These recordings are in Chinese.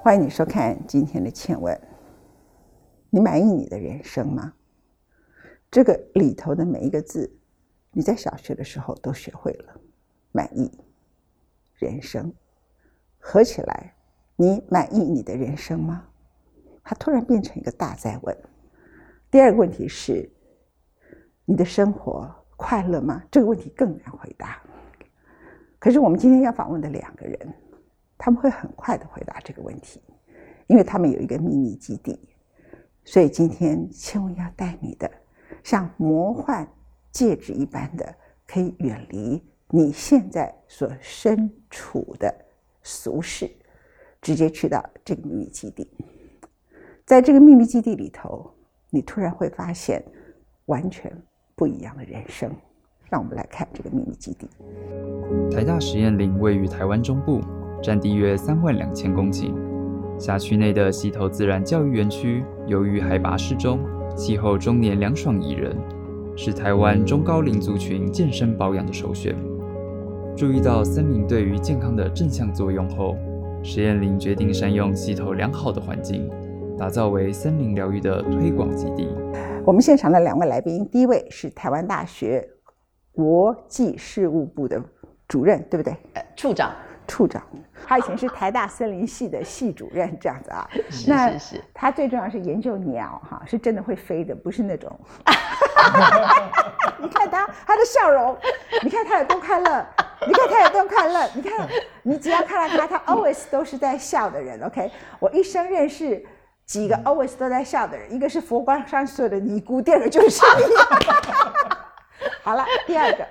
欢迎你收看今天的倩问。你满意你的人生吗？这个里头的每一个字，你在小学的时候都学会了。满意人生合起来，你满意你的人生吗？它突然变成一个大哉问。第二个问题是，你的生活快乐吗？这个问题更难回答。可是我们今天要访问的两个人，他们会很快的回答这个问题，因为他们有一个秘密基地。所以今天千万要带你的，像魔幻戒指一般的，可以远离你现在所身处的俗世，直接去到这个秘密基地。在这个秘密基地里头，你突然会发现完全不一样的人生。让我们来看这个秘密基地。台大实验林位于台湾中部，占地约32000公顷。辖区内的溪头自然教育园区，由于海拔适中，气候终年凉爽宜人，是台湾中高龄族群健身保养的首选。注意到森林对于健康的正向作用后，实验林决定善用溪头良好的环境，打造为森林疗愈的推广基地。我们现场的两位来宾，第一位是台湾大学国际事务部的主任，对不对？处长，他以前是台大森林系的系主任，这样子啊。是。他最重要是研究鸟哈，是真的会飞的，不是那种。你看他的笑容，你看他有多快乐，你看你只要看到他 always 都是在笑的人。OK， 我一生认识几个 always 都在笑的人，一个是佛光山所有的尼姑，第二个就是你。好了，第二个，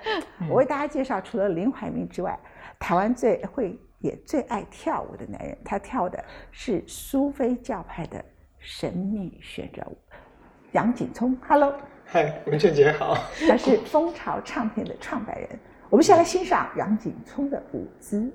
我为大家介绍，除了林怀民之外，台湾最会也最爱跳舞的男人，他跳的是苏菲教派的神秘旋转舞。杨景聪 ，Hello， 嗨，文倩姐好。他是蜂巢唱片的创办人。我们先来欣赏杨景聪的舞姿。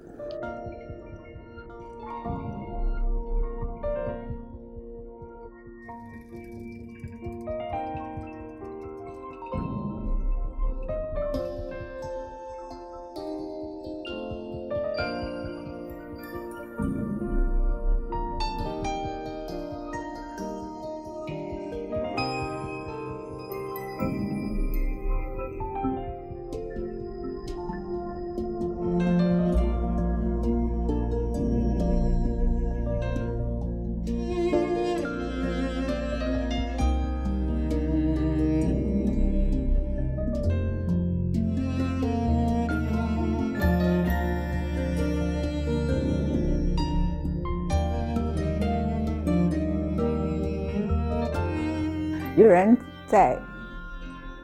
有人在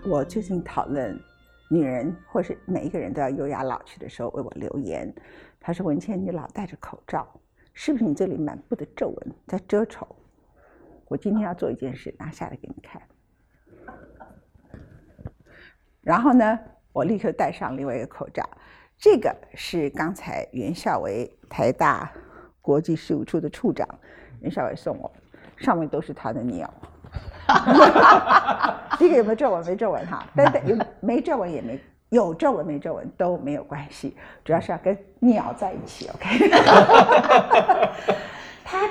我最近讨论女人或是每一个人都要优雅老去的时候为我留言，他说，文倩，你老戴着口罩，是不是你这里满布的皱纹在遮丑？我今天要做一件事，拿下来给你看。然后呢，我立刻戴上另外一个口罩。这个是刚才袁孝维，台大国际事务处的处长袁孝维送我，上面都是他的鸟。一个有没有皱纹？没皱纹哈，但有没皱纹也没有皱纹，没皱纹都没有关系，主要是要跟鸟在一起。OK， 他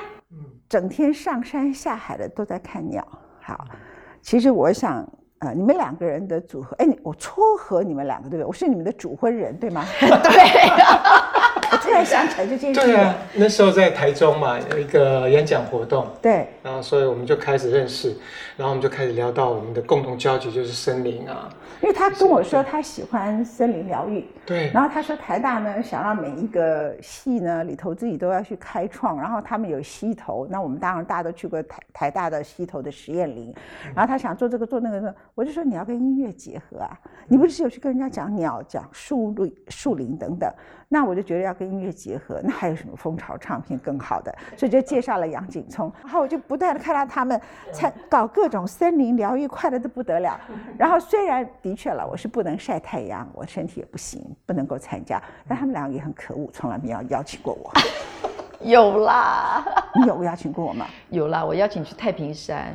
整天上山下海的都在看鸟。好，其实我想，你们两个人的组合，哎，我撮合你们两个对不对？我是你们的主婚人对吗？对。我突然想起来这件事。对啊，那时候在台中嘛，有一个演讲活动。对。然后，所以我们就开始认识，然后我们就开始聊到我们的共同交集就是森林啊。因为他跟我说他喜欢森林疗愈。对。然后他说台大呢，想让每一个系呢里头自己都要去开创，然后他们有溪头，那我们当然大家都去过台大的溪头的实验林，然后他想做这个做那个，我就说你要跟音乐结合啊，你不是有去跟人家讲鸟、讲树林等等，那我就觉得要跟音乐结合，那还有什么蜂巢唱片更好的？所以就介绍了杨景聪，然后我就不断的看到他们才搞各种森林疗愈，快乐的不得了。然后虽然的确了，我是不能晒太阳，我身体也不行，不能够参加，但他们两个也很可恶，从来没有邀请过我。有啦，你有邀请过我吗？有啦，我邀请你去太平山。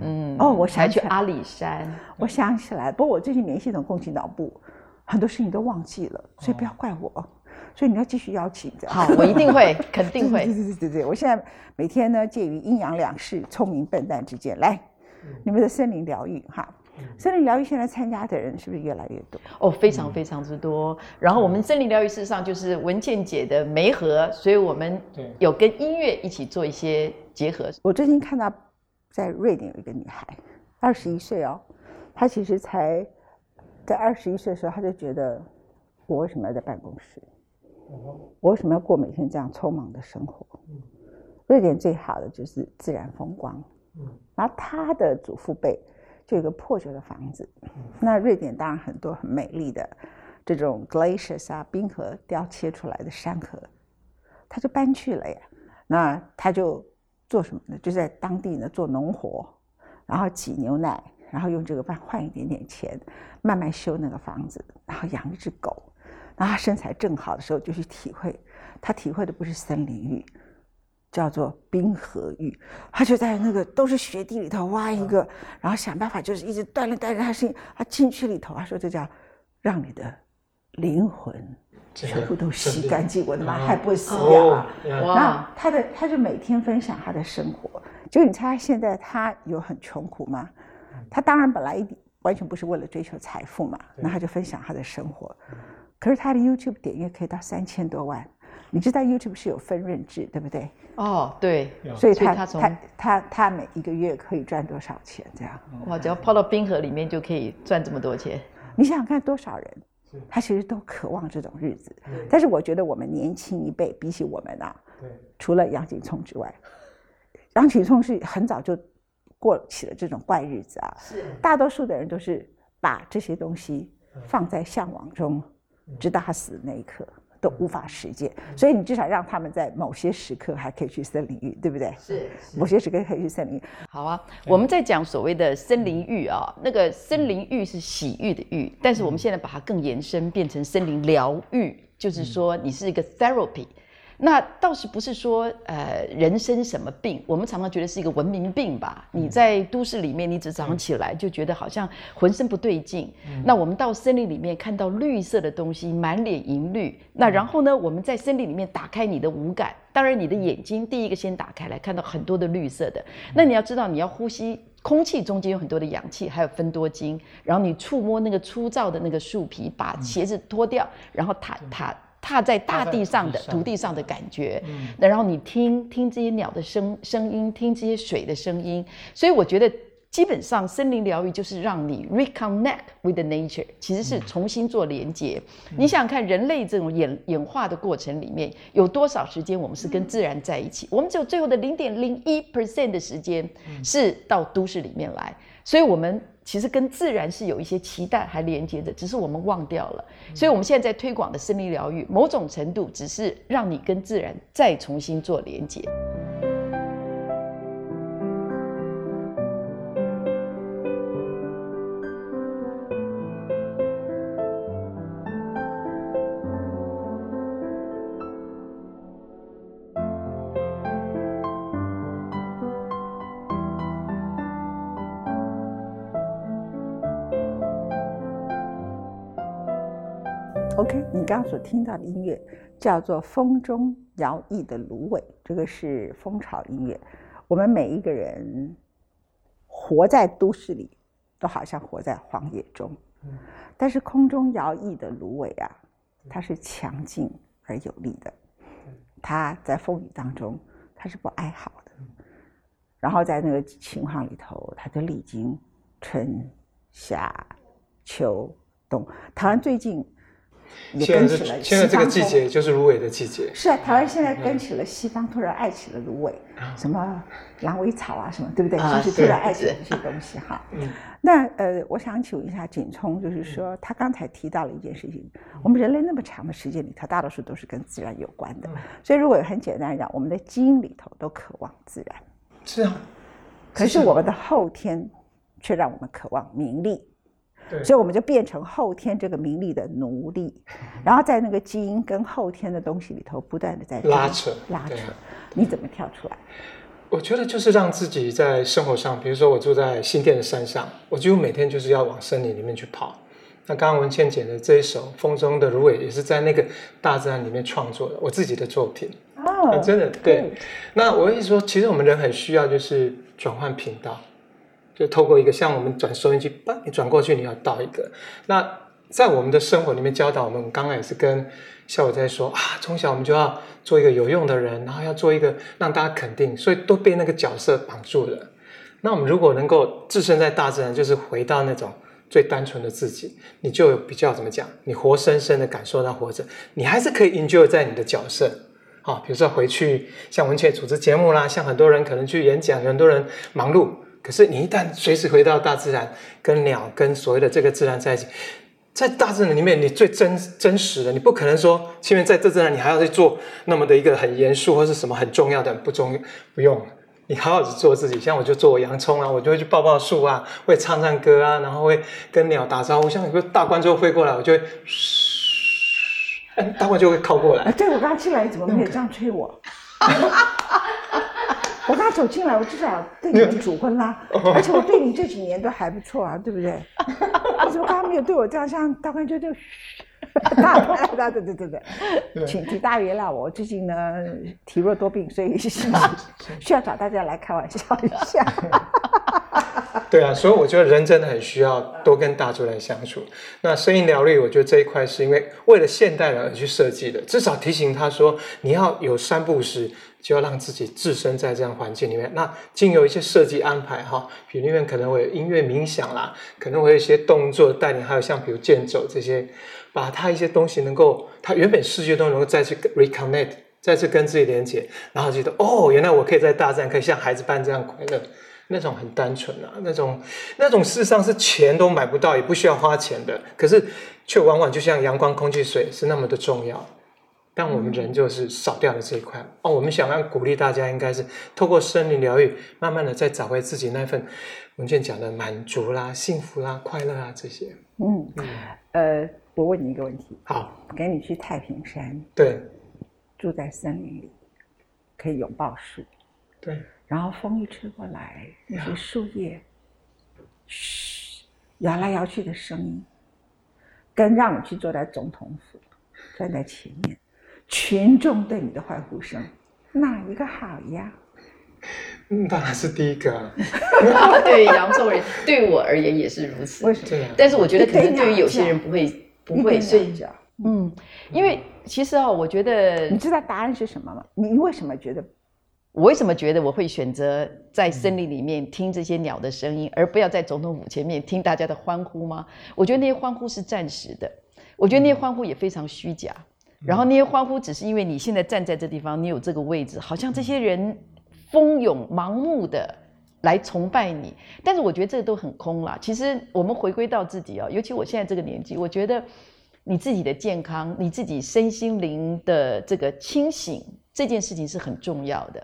嗯，哦，我想起来还去阿里山。我想起来，不过我最近免疫系统共济脑部，很多事情都忘记了，所以不要怪我。所以你要继续邀请这样。好，我一定会，肯定会。对，我现在每天呢介于阴阳两世、聪明笨蛋之间。来，你们的森林疗愈哈。森林疗愈现在参加的人是不是越来越多？哦，非常非常之多。然后我们森林疗愈事实上就是文倩姐的媒合，所以我们有跟音乐一起做一些结合。我最近看到在瑞典有一个女孩，21岁哦，她其实才在21岁的时候，她就觉得我为什么要在办公室？我为什么要过每天这样匆忙的生活？瑞典最好的就是自然风光。然后她的祖父辈就有一个破旧的房子，那瑞典当然很多很美丽的这种 glaciers 啊，冰河雕切出来的山河，他就搬去了呀。那他就做什么呢？就在当地呢做农活，然后挤牛奶，然后用这个换一点点钱，慢慢修那个房子，然后养一只狗。然后他身材正好的时候就去体会，他体会的不是森林浴，叫做冰河浴，他就在那个都是雪地里头挖一个，然后想办法就是一直锻炼他身体，他进去里头，他说这叫让你的灵魂全部都洗干净，我的妈还不会死掉啊！那他就每天分享他的生活，结果你猜现在他有很穷苦吗？他当然本来完全不是为了追求财富嘛，那他就分享他的生活，可是他的 YouTube 点阅可以到3000多万。你知道 YouTube 是有分润制，对不对？哦，对，所以他每一个月可以赚多少钱？这样哇，只要泡到冰河里面就可以赚这么多钱。你想想看，多少人他其实都渴望这种日子。但是我觉得我们年轻一辈，比起我们啊，除了杨景聪之外，杨景聪是很早就过起了这种怪日子啊。大多数的人都是把这些东西放在向往中，直到他死的那一刻。都无法实践，所以你至少让他们在某些时刻还可以去森林浴，对不对？是，某些时刻可以去森林浴。好啊，我们在讲所谓的森林浴啊，那个森林浴是洗浴的浴，但是我们现在把它更延伸，变成森林疗愈，就是说你是一个 therapy。那倒是不是说人生什么病，我们常常觉得是一个文明病吧。你在都市里面你只早上起来就觉得好像浑身不对劲，那我们到森林里面看到绿色的东西，满脸银绿，那然后呢我们在森林里面打开你的五感，当然你的眼睛第一个先打开来看到很多的绿色的，那你要知道你要呼吸空气中间有很多的氧气，还有芬多精，然后你触摸那个粗糙的那个树皮，把鞋子脱掉，然后踏在大地上的土地上的感觉，然后你听这些鸟的声音，听这些水的声音，所以我觉得基本上森林疗愈就是让你 reconnect with the nature， 其实是重新做连接。你想想看，人类这种演化的过程里面，有多少时间我们是跟自然在一起？我们只有最后的0.01% 的时间是到都市里面来，所以我们其实跟自然是有一些期待还连接着，只是我们忘掉了。所以我们现在在推广的森林疗愈，某种程度只是让你跟自然再重新做连接。OK， 你刚刚所听到的音乐叫做风中摇曳的芦苇，这个是蜂巢音乐。我们每一个人活在都市里都好像活在荒野中，但是空中摇曳的芦苇啊，它是强劲而有力的，它在风雨当中它是不哀嚎的，然后在那个情况里头它就历经春夏秋冬。台湾最近也跟起了现在这个季节就是芦苇的季节。是啊，台湾现在跟起了西方突然爱起了芦苇，什么狼尾草啊什么，对不对？就是突然爱起了这些东西哈。那我想请问一下景聪，就是说他刚才提到了一件事情，我们人类那么长的时间里头，大多数都是跟自然有关的，所以如果很简单讲，我们的基因里头都渴望自然。是啊，可是我们的后天却让我们渴望名利，所以我们就变成后天这个名利的奴隶，然后在那个基因跟后天的东西里头不断的在拉扯。你怎么跳出来？我觉得就是让自己在生活上，比如说我住在新店的山上，我几乎每天就是要往森林里面去跑，那刚刚文茜姐的这一首《风中的芦苇》也是在那个大自然里面创作的，我自己的作品。哦，真的对。那我会说，其实我们人很需要就是转换频道，就透过一个像我们转收音机，把你转过去，你要到一个。那在我们的生活里面教导我们，刚刚也是跟校友在说啊，从小我们就要做一个有用的人，然后要做一个让大家肯定，所以都被那个角色绑住了。那我们如果能够置身在大自然，就是回到那种最单纯的自己，你就有比较怎么讲，你活生生的感受到活着，你还是可以 enjoy 在你的角色。好，比如说回去像文茜组织节目啦，像很多人可能去演讲，很多人忙碌，可是你一旦随时回到大自然，跟鸟跟所谓的这个自然在一起，在大自然里面你最真实的，你不可能说前面在大自然你还要去做那么的一个很严肃或是什么很重要的，不用，你好好去做自己。像我就做我洋葱啊，我就会去抱抱树啊，会唱唱歌啊，然后会跟鸟打招呼，像有个大冠鹫飞过来，我就会大冠鹫会靠过来，对，我刚进来怎么没有这样催我我刚走进来，我至少对你们主婚啦，而且我对你这几年都还不错啊，对不对？为什么刚刚没有对我这样？像大冠鹫就大对，请提大原谅我，最近呢体弱多病，所以需要找大家来开玩笑一下。对啊，所以我觉得人真的很需要多跟大自然相处。那声音疗愈，我觉得这一块是因为为了现代人而去设计的，至少提醒他说，你要有三不五时就要让自己置身在这样环境里面。那经由一些设计安排哈，比如里面可能会有音乐冥想啦，可能会有一些动作带领，还有像比如健走这些，把它一些东西能够，它原本世界都能够再去 reconnect， 再去跟自己连接，然后觉得哦，原来我可以在大自然可以像孩子般这样快乐，那种很单纯啊，那种事实上是钱都买不到，也不需要花钱的，可是却往往就像阳光、空气、水是那么的重要。但我们人就是少掉了这一块哦。我们想要鼓励大家，应该是透过森林疗愈，慢慢的再找回自己那份文茜讲的满足啦、幸福啦、快乐啊这些。我问你一个问题。好，给你去太平山，对，住在森林里，可以拥抱树，对，然后风一吹过来，那些树叶，嘘，摇来摇去的声音，跟让你去坐在总统府，站在前面。群众对你的欢呼声，哪一个好呀？当然是第一个啊。对杨宗仁，对我而言也是如此。为什么？但是我觉得可能对于有些人不会，所以因为其实我觉得你知道答案是什么吗？你为什么觉得？我为什么觉得我会选择在森林里面听这些鸟的声音，而不要在总统府前面听大家的欢呼吗？我觉得那些欢呼是暂时的，我觉得那些欢呼也非常虚假。然后那些欢呼只是因为你现在站在这地方，你有这个位置，好像这些人蜂拥盲目的来崇拜你，但是我觉得这都很空啦。其实我们回归到自己尤其我现在这个年纪，我觉得你自己的健康，你自己身心灵的这个清醒，这件事情是很重要的。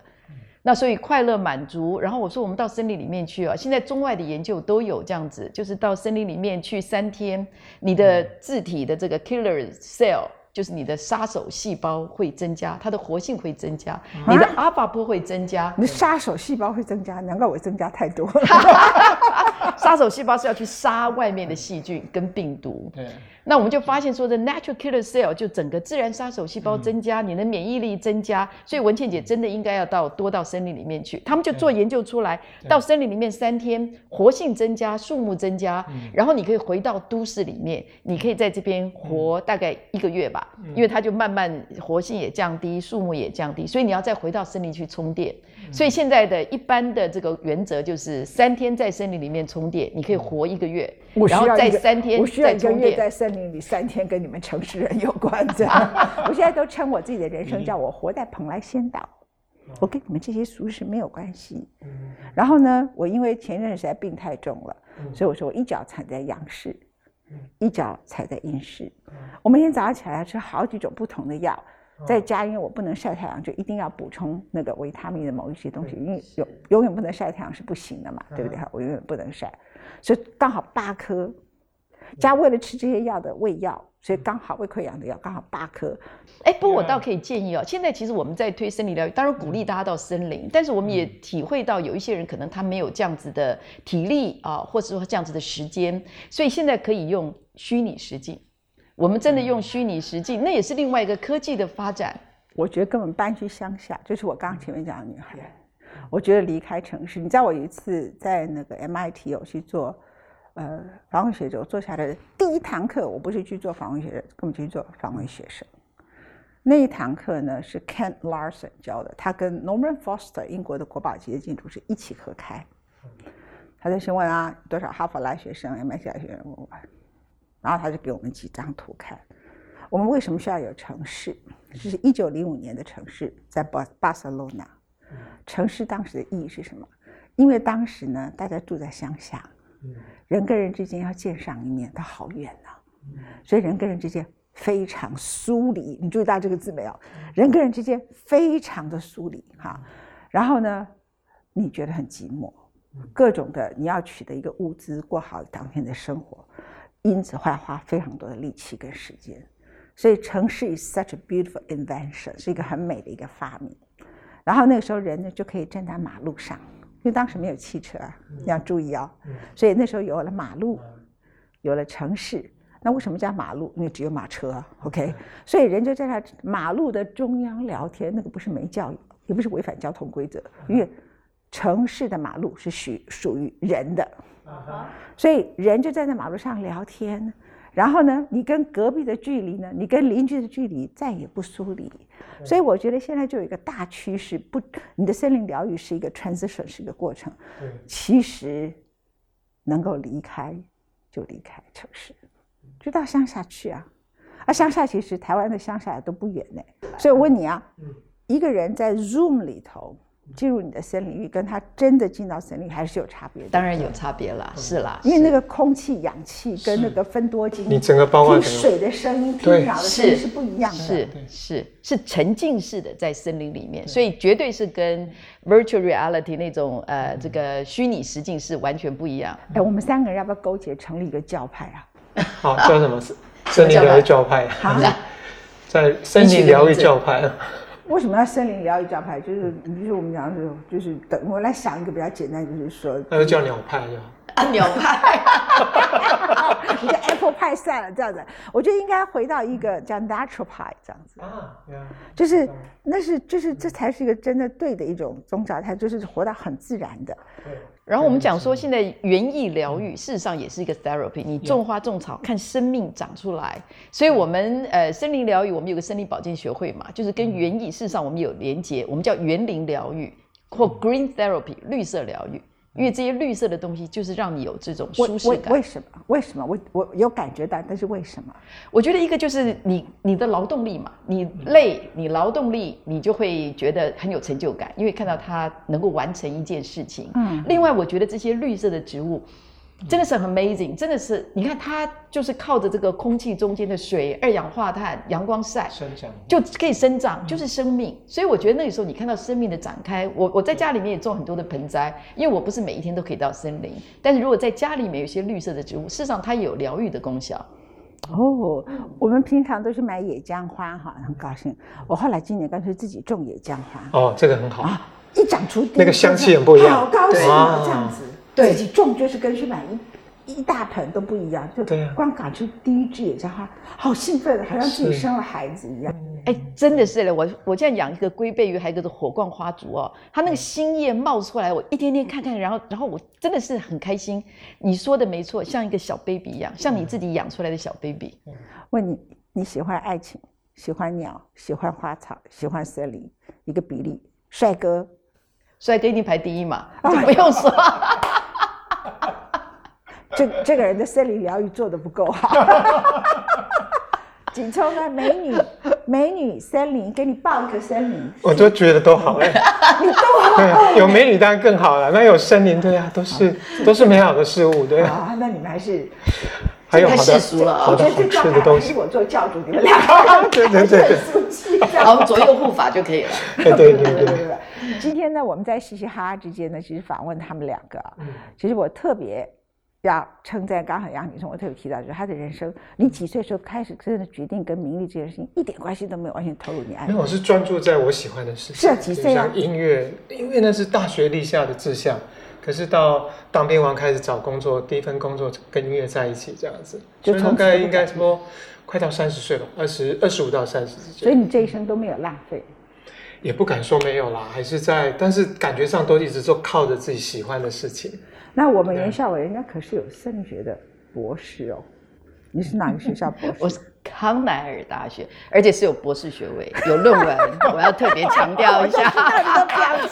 那所以快乐满足，然后我说我们到森林里面去现在中外的研究都有这样子，就是到森林里面去3天，你的自体的这个 killer cell，就是你的杀手细胞会增加，它的活性会增加，你的阿巴波会增加，你的杀手细胞会增加，难怪我增加太多了。杀手细胞是要去杀外面的细菌跟病毒。对，那我们就发现说 ，the natural killer cell 就整个自然杀手细胞增加，你的免疫力增加，所以文茜姐真的应该要多到森林里面去。他们就做研究出来，到森林里面3天，活性增加，树木增加，然后你可以回到都市里面，你可以在这边活大概1个月吧。因为它就慢慢活性也降低，树木也降低，所以你要再回到森林去充电。所以现在的一般的这个原则就是3天在森林里面充电，你可以活1个月，然后再3天再充电。我需要1个月在森林里3天，跟你们城市人有关这样。我现在都称我自己的人生叫我活在蓬莱仙岛，我跟你们这些俗事没有关系。然后呢，我因为前任实在病太重了，所以我说我一脚踩在阳世，一脚踩在阴世。我每天早上起来吃好几种不同的药，在家因为我不能晒太阳，就一定要补充那个维他命的某一些东西，因为永远不能晒太阳是不行的嘛，对不对？我永远不能晒，所以刚好8颗，家为了吃这些药的胃药，所以刚好胃溃疡的药刚好8颗。哎，不过我倒可以建议哦，现在其实我们在推森林疗愈，当然鼓励大家到森林，但是我们也体会到有一些人可能他没有这样子的体力啊，或者说这样子的时间，所以现在可以用虚拟实境。我们真的用虚拟实境，那也是另外一个科技的发展。我觉得根本搬去乡下，就是我刚刚前面讲的女孩。我觉得离开城市，你知道我有一次在那个 MIT 有去做访问学者，我坐下来的第一堂课，我不是去做访问学者，根本去做访问学生。那一堂课呢是 Kent Larson 教的，他跟 Norman Foster 英国的国宝级的建筑师一起合开。他就询问啊多少哈佛来学生、MIT 来学生，然后他就给我们几张图看。我们为什么需要有城市？这是1905年的城市，在巴塞罗那。城市当时的意义是什么？因为当时呢，大家住在乡下，人跟人之间要见上一面，都好远啊，所以人跟人之间非常疏离。你注意到这个字没有？人跟人之间非常的疏离哈。然后呢，你觉得很寂寞，各种的你要取得一个物资，过好当天的生活，因此会花非常多的力气跟时间。所以城市 is such a beautiful invention， 是一个很美的一个发明。然后那个时候人呢就可以站在马路上，因为当时没有汽车啊，你要注意哦。所以那时候有了马路，有了城市。那为什么叫马路？因为只有马车 ，OK。所以人就在马路的中央聊天，那个不是没教育，也不是违反交通规则，因为城市的马路是属于人的，所以人就站在马路上聊天。然后呢，你跟隔壁的距离呢，你跟邻居的距离再也不疏离，所以我觉得现在就有一个大趋势，不，你的森林疗愈是一个 transition， 是一个过程。其实能够离开就离开城市，就到乡下去啊。啊，乡下其实台湾的乡下都不远呢。所以我问你啊，一个人在 Zoom 里头进入你的森林域，跟他真的进到森林还是有差别的。当然有差别了，是啦，因为那个空气、氧气跟那个芬多精，你整个傍晚听水的声音、听鸟的声音是不一样的。是沉浸式的在森林里面，所以绝对是跟 virtual reality 那种这个虚拟实境是完全不一样。哎，我们三个人要不要勾结成立一个教派啊？好，叫什么？森林疗愈教派。好，在森林疗愈教派。为什么要森林疗愈教派？就是我们讲的，就是等我来想一个比较简单，就是说，那就叫鸟派就好。啊，鸟派，你叫 Apple 派算了，这样子。我觉得应该回到一个叫 Natural 派这样子。啊，就是那是就是这才是一个真的对的一种宗教态，就是活到很自然的。然后我们讲说，现在园艺疗愈事实上也是一个 therapy， 你种花种草，看生命长出来。所以我们森林疗愈，我们有个森林保健学会嘛，就是跟园艺事实上我们有连结，我们叫园林疗愈或 green therapy 绿色疗愈，因为这些绿色的东西就是让你有这种舒适感。为什么？我有感觉到，但是为什么？我觉得一个就是你的劳动力嘛，你累，你劳动力，你就会觉得很有成就感，因为看到它能够完成一件事情。另外，我觉得这些绿色的植物真的是很 amazing， 真的是你看它就是靠着这个空气中间的水、二氧化碳、阳光晒，就可以生长，就是生命。所以我觉得那个时候你看到生命的展开，我在家里面也种很多的盆栽，因为我不是每一天都可以到森林，但是如果在家里面有一些绿色的植物，事实上它也有疗愈的功效。哦，我们平常都是买野姜花哈，很高兴。我后来今年干脆自己种野姜花。哦，这个很好，啊、一长出那个香气很不一样，好高兴啊，这样子。自己种就是跟去买一大盆都不一样，就光赶去第一支野姜花，好兴奋，好像自己生了孩子一样。哎，真的是嘞！我现在养一个龟背鱼，还有一个火冠花烛哦，它那个新叶冒出来，我一天天看看，然后我真的是很开心。你说的没错，像一个小 baby 一样，像你自己养出来的小 baby。问你，你喜欢爱情，喜欢鸟，喜欢花草，喜欢森林，一个比例，帅哥一定排第一嘛，就不用说。这个人的森林疗愈做得不够好。锦聪啊，美女森林，给你抱一个森林，我都觉得都好哎、欸，你都好、啊，有美女当然更好了，那有森林对啊，都是美好的事物对啊。啊，那你们还有好的，我觉得这状态还是我做教主，你们两个对，好，左右护法就可以了。对。今天呢，我们在嘻嘻哈哈之间呢，其实访问他们两个，其实我特别要称赞，刚好杨女士我特别提到，就是她的人生，你几岁时候开始真的决定跟名利这件事情一点关系都没有，完全投入你爱。因为我是专注在我喜欢的事情，是几岁啊？音乐那是大学立下的志向，可是到当兵完开始找工作，第一份工作跟音乐在一起这样子，就大概应该说快到30岁吧，25到30之间。所以你这一生都没有浪费。也不敢说没有啦，还是在，但是感觉上都一直做靠着自己喜欢的事情。那我们袁校委人家可是有声学的博士哦，你是哪个学校博士？我是康奈尔大学，而且是有博士学位，有论文。我要特别强调一下，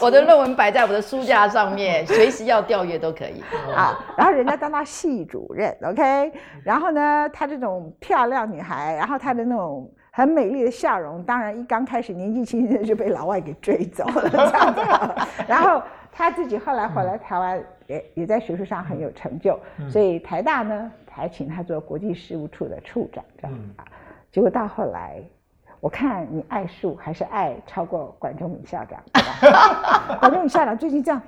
我的论文摆在我的书架上面，随时要调阅都可以。啊，然后人家当到系主任 ，OK， 然后呢，她这种漂亮女孩，然后她的那种。很美丽的笑容，当然一刚开始年纪轻轻就被老外给追走了这样子。然后他自己后来回来台湾，也在学术上很有成就，所以台大呢还请他做国际事务处的处长这样啊。结果到后来，我看你爱树还是爱超过管中闵校长，对吧？管中闵校长最近这样，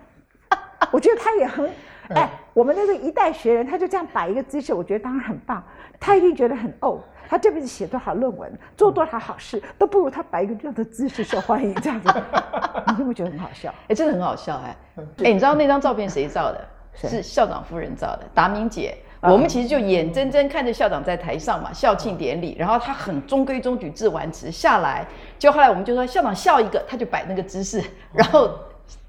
我觉得他也很。哎，我们那个一代学人，他就这样摆一个姿势，我觉得当然很棒。他一定觉得很哦，他这辈子写多少论文，做多少好事，都不如他摆一个这样的姿势受欢迎这样子。你有没有觉得很好笑？哎，真的很好笑哎！哎，你知道那张照片谁照的？是校长夫人照的，达明姐。我们其实就眼睁睁看着校长在台上嘛，校庆典礼，然后他很中规中矩，致完词下来，就后来我们就说校长笑一个，他就摆那个姿势，然后。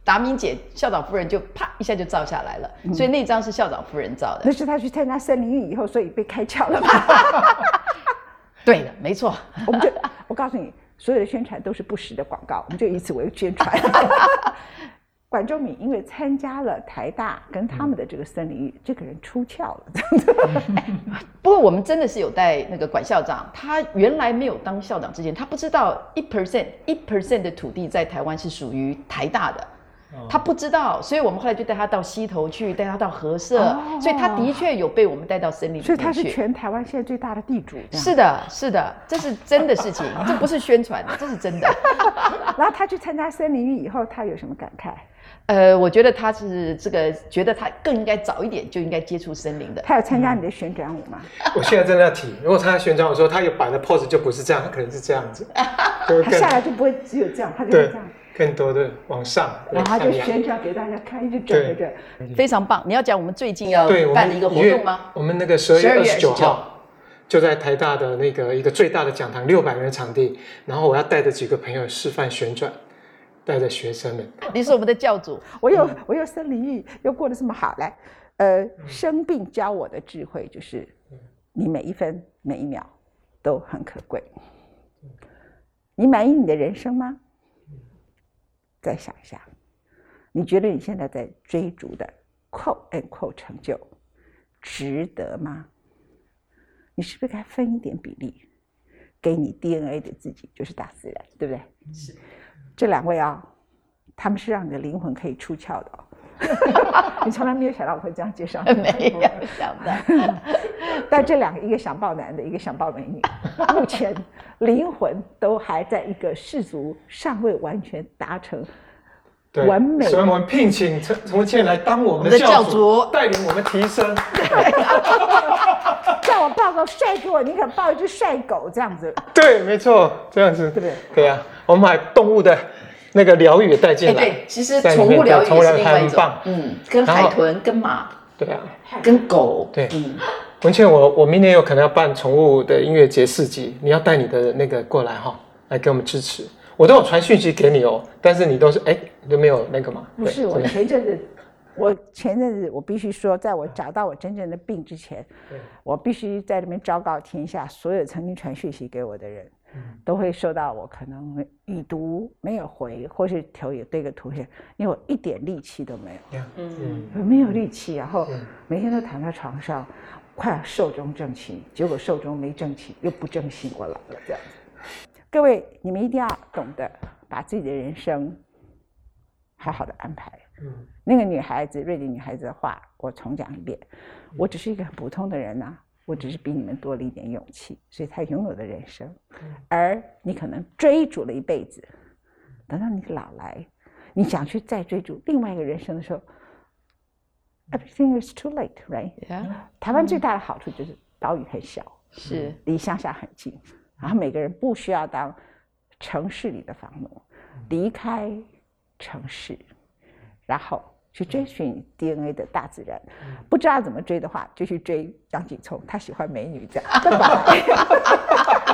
达明姐校长夫人就啪一下就照下来了，所以那张是校长夫人照的。那是她去参加森林运以后，所以被开窍了吧？对的，没错。我告诉你，所有的宣传都是不实的广告，我们就以此为宣传。管中闵因为参加了台大跟他们的这个森林运，这个人出窍了。不过我们真的是有带那个管校长，他原来没有当校长之前，他不知道1% 的土地在台湾是属于台大的。他不知道，所以我们后来就带他到溪头去，带他到和社，所以他的确有被我们带到森林里面去。所以他是全台湾现在最大的地主。是的，是的，这是真的事情，这不是宣传，这是真的。然后他去参加森林运以后，他有什么感慨？我觉得他是这个，觉得他更应该早一点就应该接触森林的。他有参加你的旋转舞吗？我现在真的要提，如果他旋转舞说他有摆的 pose 就不是这样，他可能是这样子，他下来就不会只有这样，他就会这样。更多的往上，然后他就宣传给大家看，一直转着转，非常棒。你要讲我们最近要办的一个活动吗？我们那个12月29号就在台大的那个一个最大的讲堂，600人的场地，然后我要带着几个朋友示范旋转。带着学生们，你是我们的教主。我又森林浴又过得这么好，来，生病教我的智慧就是，你每一分每一秒都很可贵。你满意你的人生吗？再想一下，你觉得你现在在追逐的 quote and quote 成就，值得吗？你是不是该分一点比例，给你 DNA 的自己，就是大自然，对不对？是。这两位啊，他们是让你的灵魂可以出窍的哦。你从来没有想到我会这样介绍你，没有想到。但这两个，一个想抱男的，一个想抱美女，目前灵魂都还在一个世俗尚未完全达成完美。所以我们聘请陈洪倩来当我们的教主，带领我们提升。叫我抱个帅哥，你可抱一只帅狗这样子。对，没错，这样子，对不对？对啊，我们把动物的那个疗愈也带进来。对，其实宠物疗愈是另外一种，跟海豚、跟马，对啊，跟狗，对，文倩，我明年有可能要办宠物的音乐节4集，你要带你的那个过来哈，来给我们支持。我都有传讯息给你哦，但是你都是你都没有那个嘛？不是，我前阵子我必须说，在我找到我真正的病之前，我必须在那边昭告天下，所有曾经传讯息给我的人，都会收到我可能已读没有回，或是头也对个图片，因为我一点力气都没有，没有力气，然后每天都躺在床上，快要寿终正寝，结果寿终没正寝，又不正醒过来了这样子。各位，你们一定要懂得把自己的人生好好的安排。那个女孩子，瑞典女孩子的话，我重讲一遍。我只是一个很普通的人啊，我只是比你们多了一点勇气，所以才拥有的人生。而你可能追逐了一辈子，等到你老来，你想去再追逐另外一个人生的时候， everything is too late, right? Yeah. 台湾最大的好处就是岛屿很小，是离乡下很近，然后每个人不需要当城市里的房奴，离开城市，然后去追寻 DNA 的大自然。不知道怎么追的话，就去追杨景聪，他喜欢美女这样。